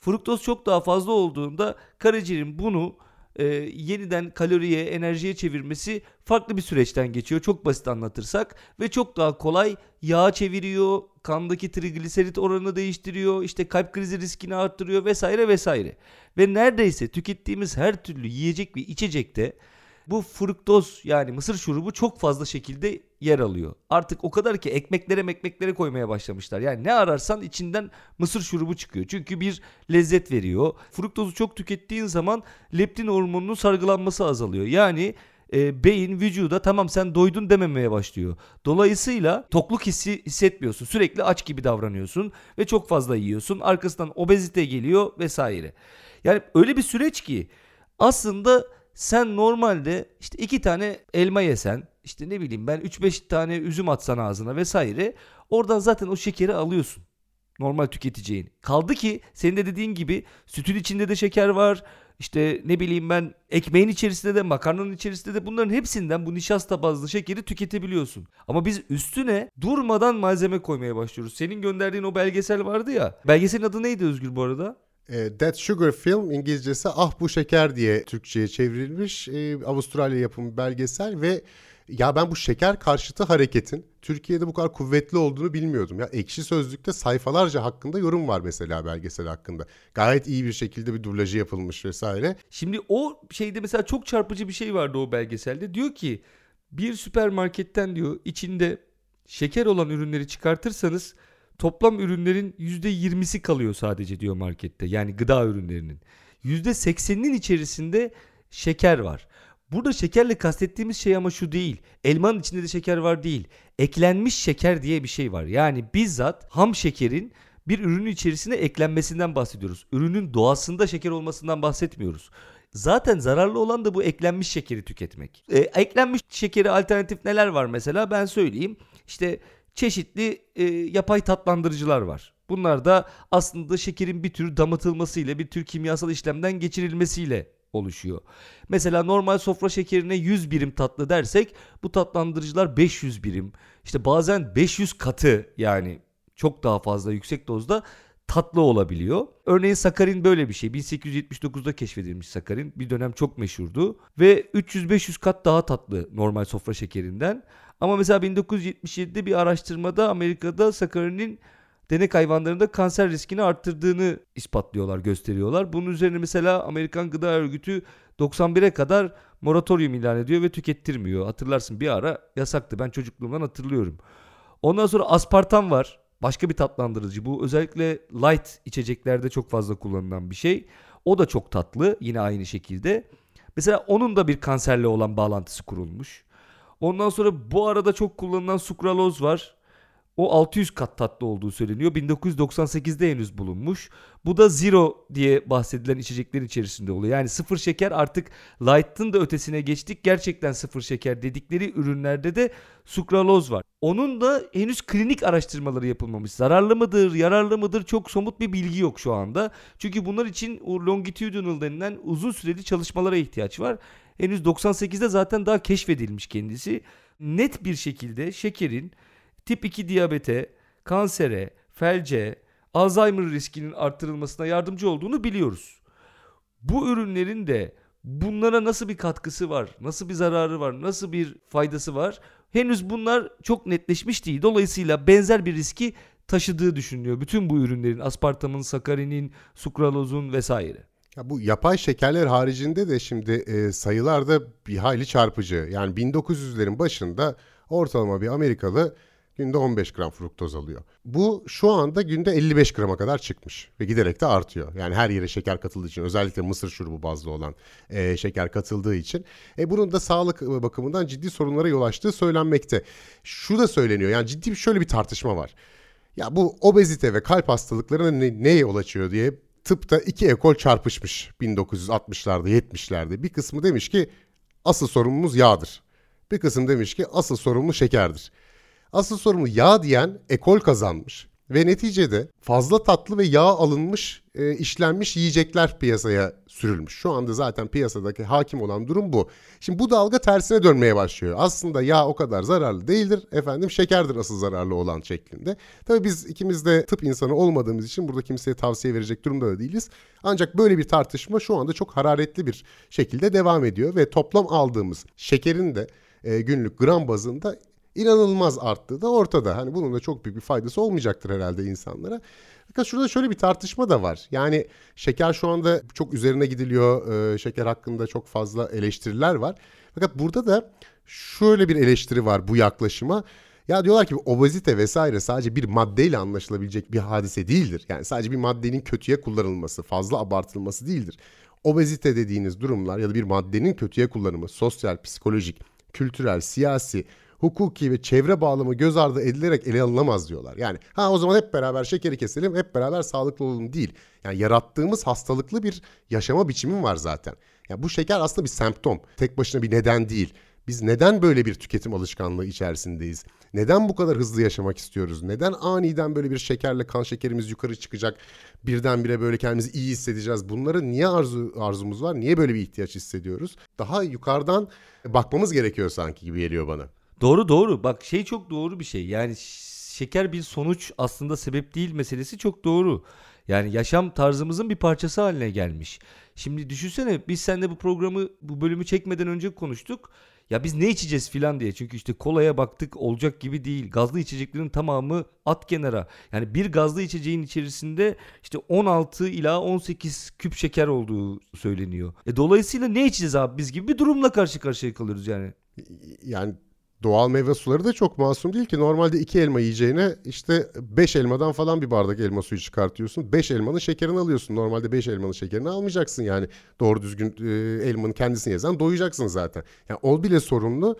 Fruktoz çok daha fazla olduğunda karaciğerin bunu yeniden kaloriye, enerjiye çevirmesi farklı bir süreçten geçiyor. Çok basit anlatırsak ve çok daha kolay yağa çeviriyor, kandaki trigliserit oranını değiştiriyor, işte kalp krizi riskini arttırıyor vesaire. Ve neredeyse tükettiğimiz her türlü yiyecek ve içecekte bu fruktoz, yani mısır şurubu çok fazla şekilde yer alıyor. Artık o kadar ki ekmeklere koymaya başlamışlar. Yani ne ararsan içinden mısır şurubu çıkıyor. Çünkü bir lezzet veriyor. Fruktozu çok tükettiğin zaman leptin hormonunun salgılanması azalıyor. Yani beyin vücuda tamam sen doydun dememeye başlıyor. Dolayısıyla tokluk hissetmiyorsun. Sürekli aç gibi davranıyorsun ve çok fazla yiyorsun. Arkasından obezite geliyor vesaire. Yani öyle bir süreç ki aslında sen normalde işte 2 tane elma yesen, işte ne bileyim ben 3-5 tane üzüm atsan ağzına vesaire, oradan zaten o şekeri alıyorsun normal tüketeceğin. Kaldı ki senin de dediğin gibi sütün içinde de şeker var, işte ne bileyim ben ekmeğin içerisinde de, makarnanın içerisinde de, bunların hepsinden bu nişasta bazlı şekeri tüketebiliyorsun. Ama biz üstüne durmadan malzeme koymaya başlıyoruz. Senin gönderdiğin o belgesel vardı ya, belgeselin adı neydi Özgür bu arada? That Sugar Film, İngilizcesi Ah Bu Şeker diye Türkçe'ye çevrilmiş Avustralya yapımı belgesel ve ya ben bu şeker karşıtı hareketin Türkiye'de bu kadar kuvvetli olduğunu bilmiyordum. Ya Ekşi Sözlük'te sayfalarca hakkında yorum var mesela belgesel hakkında. Gayet iyi bir şekilde bir dublajı yapılmış vesaire. Şimdi o şeyde mesela çok çarpıcı bir şey vardı o belgeselde. Diyor ki bir süpermarketten diyor içinde şeker olan ürünleri çıkartırsanız toplam ürünlerin %20'si kalıyor sadece diyor markette. Yani gıda ürünlerinin. %80'inin içerisinde şeker var. Burada şekerle kastettiğimiz şey ama şu değil. Elmanın içinde de şeker var değil. Eklenmiş şeker diye bir şey var. Yani bizzat ham şekerin bir ürünün içerisine eklenmesinden bahsediyoruz. Ürünün doğasında şeker olmasından bahsetmiyoruz. Zaten zararlı olan da bu eklenmiş şekeri tüketmek. Eklenmiş şekeri alternatif neler var mesela? Ben söyleyeyim. İşte çeşitli yapay tatlandırıcılar var. Bunlar da aslında şekerin bir tür damıtılmasıyla, bir tür kimyasal işlemden geçirilmesiyle oluşuyor. Mesela normal sofra şekerine 100 birim tatlı dersek bu tatlandırıcılar 500 birim, işte bazen 500 katı, yani çok daha fazla yüksek dozda tatlı olabiliyor. Örneğin sakarin böyle bir şey. 1879'da keşfedilmiş sakarin. Bir dönem çok meşhurdu ve 300-500 kat daha tatlı normal sofra şekerinden. Ama mesela 1977'de bir araştırmada Amerika'da sakarinin denek hayvanlarında kanser riskini arttırdığını ispatlıyorlar, gösteriyorlar. Bunun üzerine mesela Amerikan Gıda Örgütü 91'e kadar moratoryum ilan ediyor ve tükettirmiyor. Hatırlarsın bir ara yasaktı. Ben çocukluğumdan hatırlıyorum. Ondan sonra aspartam var. Başka bir tatlandırıcı. Bu özellikle light içeceklerde çok fazla kullanılan bir şey. O da çok tatlı yine aynı şekilde. Mesela onun da bir kanserle olan bağlantısı kurulmuş. Ondan sonra bu arada çok kullanılan sukraloz var. O 600 kat tatlı olduğu söyleniyor. 1998'de henüz bulunmuş. Bu da zero diye bahsedilen içeceklerin içerisinde oluyor. Yani sıfır şeker, artık light'ın da ötesine geçtik. Gerçekten sıfır şeker dedikleri ürünlerde de sukraloz var. Onun da henüz klinik araştırmaları yapılmamış. Zararlı mıdır, yararlı mıdır çok somut bir bilgi yok şu anda. Çünkü bunlar için longitudinal denilen uzun süreli çalışmalara ihtiyaç var. Henüz 98'de zaten daha keşfedilmiş kendisi. Net bir şekilde şekerin tip 2 diyabete, kansere, felce, Alzheimer riskinin arttırılmasına yardımcı olduğunu biliyoruz. Bu ürünlerin de bunlara nasıl bir katkısı var, nasıl bir zararı var, nasıl bir faydası var? Henüz bunlar çok netleşmiş değil. Dolayısıyla benzer bir riski taşıdığı düşünülüyor bütün bu ürünlerin, aspartamın, sakarinin, sukralozun vesaire. Ya bu yapay şekerler haricinde de şimdi sayılar da bir hayli çarpıcı. Yani 1900'lerin başında ortalama bir Amerikalı günde 15 gram fruktoz alıyor. Bu şu anda günde 55 grama kadar çıkmış ve giderek de artıyor. Yani her yere şeker katıldığı için, özellikle mısır şurubu bazlı olan şeker katıldığı için. Bunun da sağlık bakımından ciddi sorunlara yol açtığı söylenmekte. Şu da söyleniyor, yani ciddi şöyle bir tartışma var. Ya bu obezite ve kalp hastalıklarına neye yol açıyor diye tıpta iki ekol çarpışmış 1960'larda 70'lerde. Bir kısmı demiş ki asıl sorunumuz yağdır. Bir kısım demiş ki asıl sorunumuz şekerdir. Asıl sorunu yağ diyen ekol kazanmış ve neticede fazla tatlı ve yağ alınmış, işlenmiş yiyecekler piyasaya sürülmüş. Şu anda zaten piyasadaki hakim olan durum bu. Şimdi bu dalga tersine dönmeye başlıyor. Aslında yağ o kadar zararlı değildir, efendim şekerdir asıl zararlı olan şeklinde. Tabii biz ikimiz de tıp insanı olmadığımız için burada kimseye tavsiye verecek durumda da değiliz. Ancak böyle bir tartışma şu anda çok hararetli bir şekilde devam ediyor ve toplam aldığımız şekerin de günlük gram bazında İnanılmaz arttı da ortada. Hani bunun da çok büyük bir faydası olmayacaktır herhalde insanlara. Fakat şurada şöyle bir tartışma da var. Yani şeker şu anda çok üzerine gidiliyor. Şeker hakkında çok fazla eleştiriler var. Fakat burada da şöyle bir eleştiri var bu yaklaşıma. Ya diyorlar ki obezite vesaire sadece bir maddeyle anlaşılabilecek bir hadise değildir. Yani sadece bir maddenin kötüye kullanılması, fazla abartılması değildir. Obezite dediğiniz durumlar ya da bir maddenin kötüye kullanımı sosyal, psikolojik, kültürel, siyasi, hukuki ve çevre bağlamı göz ardı edilerek ele alınamaz diyorlar. Yani o zaman hep beraber şekeri keselim, hep beraber sağlıklı olalım değil. Yani yarattığımız hastalıklı bir yaşama biçimi var zaten. Yani bu şeker aslında bir semptom. Tek başına bir neden değil. Biz neden böyle bir tüketim alışkanlığı içerisindeyiz? Neden bu kadar hızlı yaşamak istiyoruz? Neden aniden böyle bir şekerle kan şekerimiz yukarı çıkacak? Birdenbire böyle kendimizi iyi hissedeceğiz. Bunları niye arzumuz var? Niye böyle bir ihtiyaç hissediyoruz? Daha yukarıdan bakmamız gerekiyor sanki gibi geliyor bana. Doğru. Bak çok doğru bir şey. Yani şeker bir sonuç, aslında sebep değil meselesi çok doğru. Yani yaşam tarzımızın bir parçası haline gelmiş. Şimdi düşünsene, biz seninle bu bölümü çekmeden önce konuştuk. Ya biz ne içeceğiz filan diye. Çünkü işte kolaya baktık, olacak gibi değil. Gazlı içeceklerin tamamı at kenara. Yani bir gazlı içeceğin içerisinde işte 16 ila 18 küp şeker olduğu söyleniyor. Dolayısıyla ne içeceğiz abi biz gibi bir durumla karşı karşıya kalıyoruz yani. Yani doğal meyve suları da çok masum değil ki. Normalde 2 elma yiyeceğine işte 5 elmadan falan bir bardak elma suyu çıkartıyorsun. 5 elmanın şekerini alıyorsun. Normalde 5 elmanın şekerini almayacaksın yani. Doğru düzgün elmanın kendisini yesen doyacaksın zaten. Yani o bile sorunlu.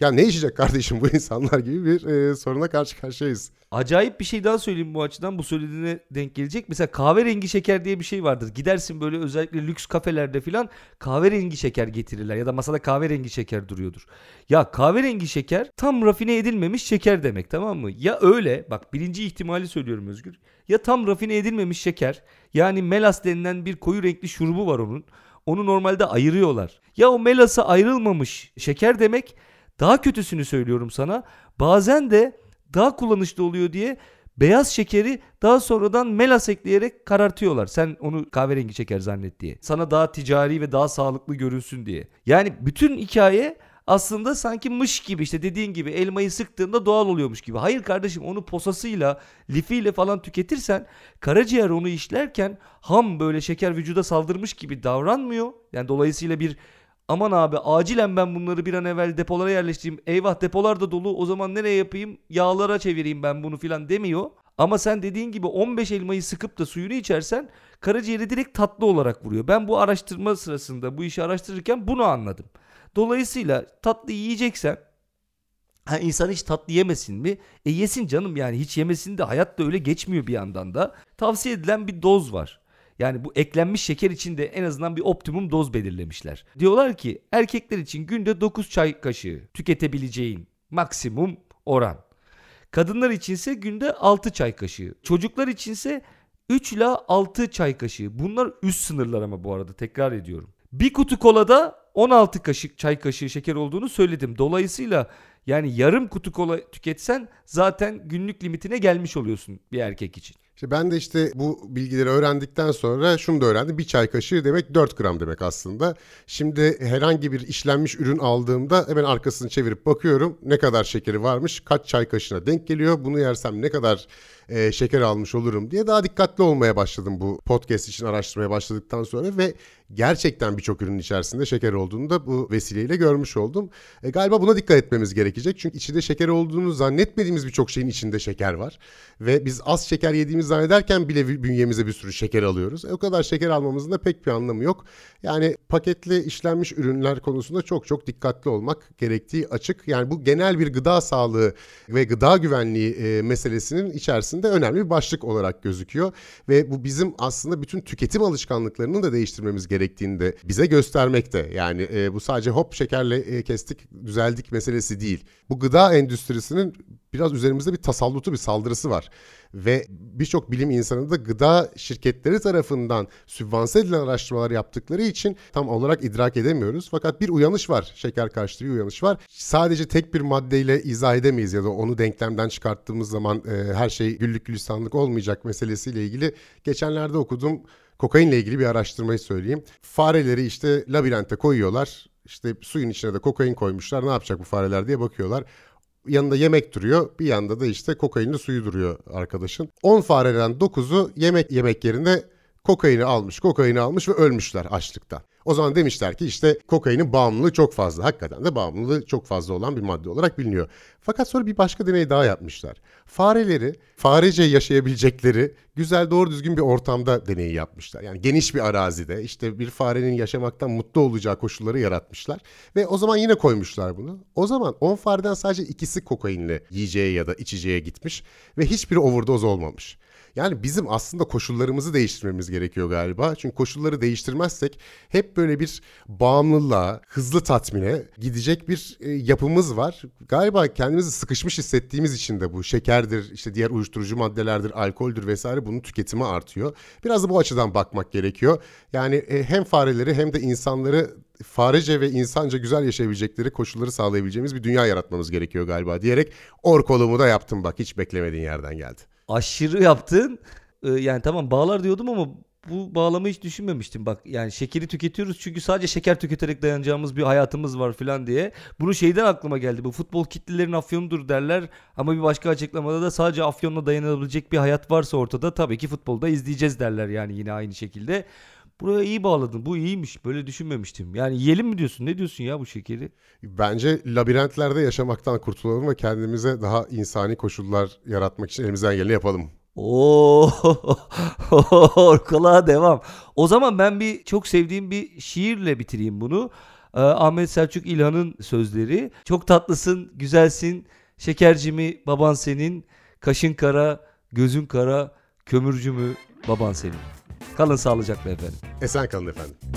Ya ne içecek kardeşim bu insanlar gibi bir soruna karşı karşıyayız. Acayip bir şey daha söyleyeyim bu açıdan. Bu söylediğine denk gelecek. Mesela kahverengi şeker diye bir şey vardır. Gidersin böyle özellikle lüks kafelerde filan kahverengi şeker getirirler. Ya da masada kahverengi şeker duruyordur. Ya kahverengi şeker tam rafine edilmemiş şeker demek, tamam mı? Ya öyle, bak birinci ihtimali söylüyorum Özgür. Ya tam rafine edilmemiş şeker. Yani melas denilen bir koyu renkli şurubu var onun. Onu normalde ayırıyorlar. Ya o melasa ayrılmamış şeker demek. Daha kötüsünü söylüyorum sana. Bazen de daha kullanışlı oluyor diye beyaz şekeri daha sonradan melas ekleyerek karartıyorlar. Sen onu kahverengi şeker zannet diye. Sana daha ticari ve daha sağlıklı görünsün diye. Yani bütün hikaye aslında sanki mış gibi, işte dediğin gibi elmayı sıktığında doğal oluyormuş gibi. Hayır kardeşim, onu posasıyla, lifiyle falan tüketirsen karaciğer onu işlerken ham böyle şeker vücuda saldırmış gibi davranmıyor. Yani dolayısıyla bir aman abi acilen ben bunları bir an evvel depolara yerleştireyim. Eyvah depolar da dolu, o zaman nereye yapayım? Yağlara çevireyim ben bunu filan demiyor. Ama sen dediğin gibi 15 elmayı sıkıp da suyunu içersen karaciğeri direkt tatlı olarak vuruyor. Ben bu araştırma sırasında, bu işi araştırırken bunu anladım. Dolayısıyla tatlı yiyeceksen, insan hiç tatlı yemesin mi? Yesin canım, yani hiç yemesin de hayat da öyle geçmiyor bir yandan da. Tavsiye edilen bir doz var. Yani bu eklenmiş şeker için de en azından bir optimum doz belirlemişler. Diyorlar ki erkekler için günde 9 çay kaşığı tüketebileceğin maksimum oran. Kadınlar içinse günde 6 çay kaşığı. Çocuklar içinse 3 ila 6 çay kaşığı. Bunlar üst sınırlar ama bu arada tekrar ediyorum. Bir kutu kolada 16 kaşık çay kaşığı şeker olduğunu söyledim. Dolayısıyla yani yarım kutu kola tüketsen zaten günlük limitine gelmiş oluyorsun bir erkek için. İşte ben de işte bu bilgileri öğrendikten sonra şunu da öğrendim. Bir çay kaşığı demek 4 gram demek aslında. Şimdi herhangi bir işlenmiş ürün aldığımda hemen arkasını çevirip bakıyorum. Ne kadar şekeri varmış, kaç çay kaşığına denk geliyor, bunu yersem ne kadar şeker almış olurum diye daha dikkatli olmaya başladım bu podcast için araştırmaya başladıktan sonra ve gerçekten birçok ürünün içerisinde şeker olduğunu da bu vesileyle görmüş oldum. Galiba buna dikkat etmemiz gerekecek çünkü içinde şeker olduğunu zannetmediğimiz birçok şeyin içinde şeker var ve biz az şeker yediğimizi zannederken bile bünyemize bir sürü şeker alıyoruz. O kadar şeker almamızın da pek bir anlamı yok. Yani paketli işlenmiş ürünler konusunda çok çok dikkatli olmak gerektiği açık. Yani bu genel bir gıda sağlığı ve gıda güvenliği meselesinin içerisinde de önemli bir başlık olarak gözüküyor ve bu bizim aslında bütün tüketim alışkanlıklarını da değiştirmemiz gerektiğini de bize göstermekte. Yani bu sadece hop şekerle kestik, düzeldik meselesi değil. Bu gıda endüstrisinin biraz üzerimizde bir tasallutu, bir saldırısı var. Ve birçok bilim insanı da gıda şirketleri tarafından sübvanse edilen araştırmalar yaptıkları için tam olarak idrak edemiyoruz. Fakat bir uyanış var, şeker karşıtı bir uyanış var. Sadece tek bir maddeyle izah edemeyiz ya da onu denklemden çıkarttığımız zaman her şey güllük gülistanlık olmayacak meselesiyle ilgili. Geçenlerde okudum, kokainle ilgili bir araştırmayı söyleyeyim. Fareleri işte labirente koyuyorlar, işte suyun içine de kokain koymuşlar, ne yapacak bu fareler diye bakıyorlar. Yanında yemek duruyor. Bir yanda da işte kokainli suyu duruyor arkadaşın. 10 fareden 9'u yemek yerine kokaini almış ve ölmüşler açlıktan. O zaman demişler ki işte kokainin bağımlılığı çok fazla. Hakikaten de bağımlılığı çok fazla olan bir madde olarak biliniyor. Fakat sonra bir başka deney daha yapmışlar. Fareleri farece yaşayabilecekleri güzel doğru düzgün bir ortamda deneyi yapmışlar. Yani geniş bir arazide işte bir farenin yaşamaktan mutlu olacağı koşulları yaratmışlar. Ve o zaman yine koymuşlar bunu. O zaman 10 fareden sadece ikisi kokainle yiyeceğe ya da içeceğe gitmiş ve hiçbiri overdose olmamış. Yani bizim aslında koşullarımızı değiştirmemiz gerekiyor galiba. Çünkü koşulları değiştirmezsek hep böyle bir bağımlılığa, hızlı tatmine gidecek bir yapımız var. Galiba kendimizi sıkışmış hissettiğimiz için de bu şekerdir, işte diğer uyuşturucu maddelerdir, alkoldür vesaire bunun tüketimi artıyor. Biraz da bu açıdan bakmak gerekiyor. Yani hem fareleri hem de insanları farece ve insanca güzel yaşayabilecekleri koşulları sağlayabileceğimiz bir dünya yaratmamız gerekiyor galiba diyerek orkolumu da yaptım bak, hiç beklemediğin yerden geldi. Aşırı yaptın. Yani tamam bağlar diyordum ama bu bağlamayı hiç düşünmemiştim. Bak yani şekeri tüketiyoruz çünkü sadece şeker tüketerek dayanacağımız bir hayatımız var falan diye. Bunu şeyden aklıma geldi. Bu futbol kitlelerinin afyonudur derler ama bir başka açıklamada da sadece afyonla dayanabilecek bir hayat varsa ortada tabii ki futbolda izleyeceğiz derler yani yine aynı şekilde. Buraya iyi bağladın. Bu iyiymiş. Böyle düşünmemiştim. Yani yiyelim mi diyorsun? Ne diyorsun ya bu şekeri? Bence labirentlerde yaşamaktan kurtulalım ve kendimize daha insani koşullar yaratmak için elimizden geleni yapalım. Ooo. Orkulağa devam. O zaman ben bir çok sevdiğim bir şiirle bitireyim bunu. Ahmet Selçuk İlhan'ın sözleri. Çok tatlısın, güzelsin, şekercimi baban senin, kaşın kara, gözün kara, kömürcümü baban senin. Kalın sağlıcakla efendim. Esen kalın efendim.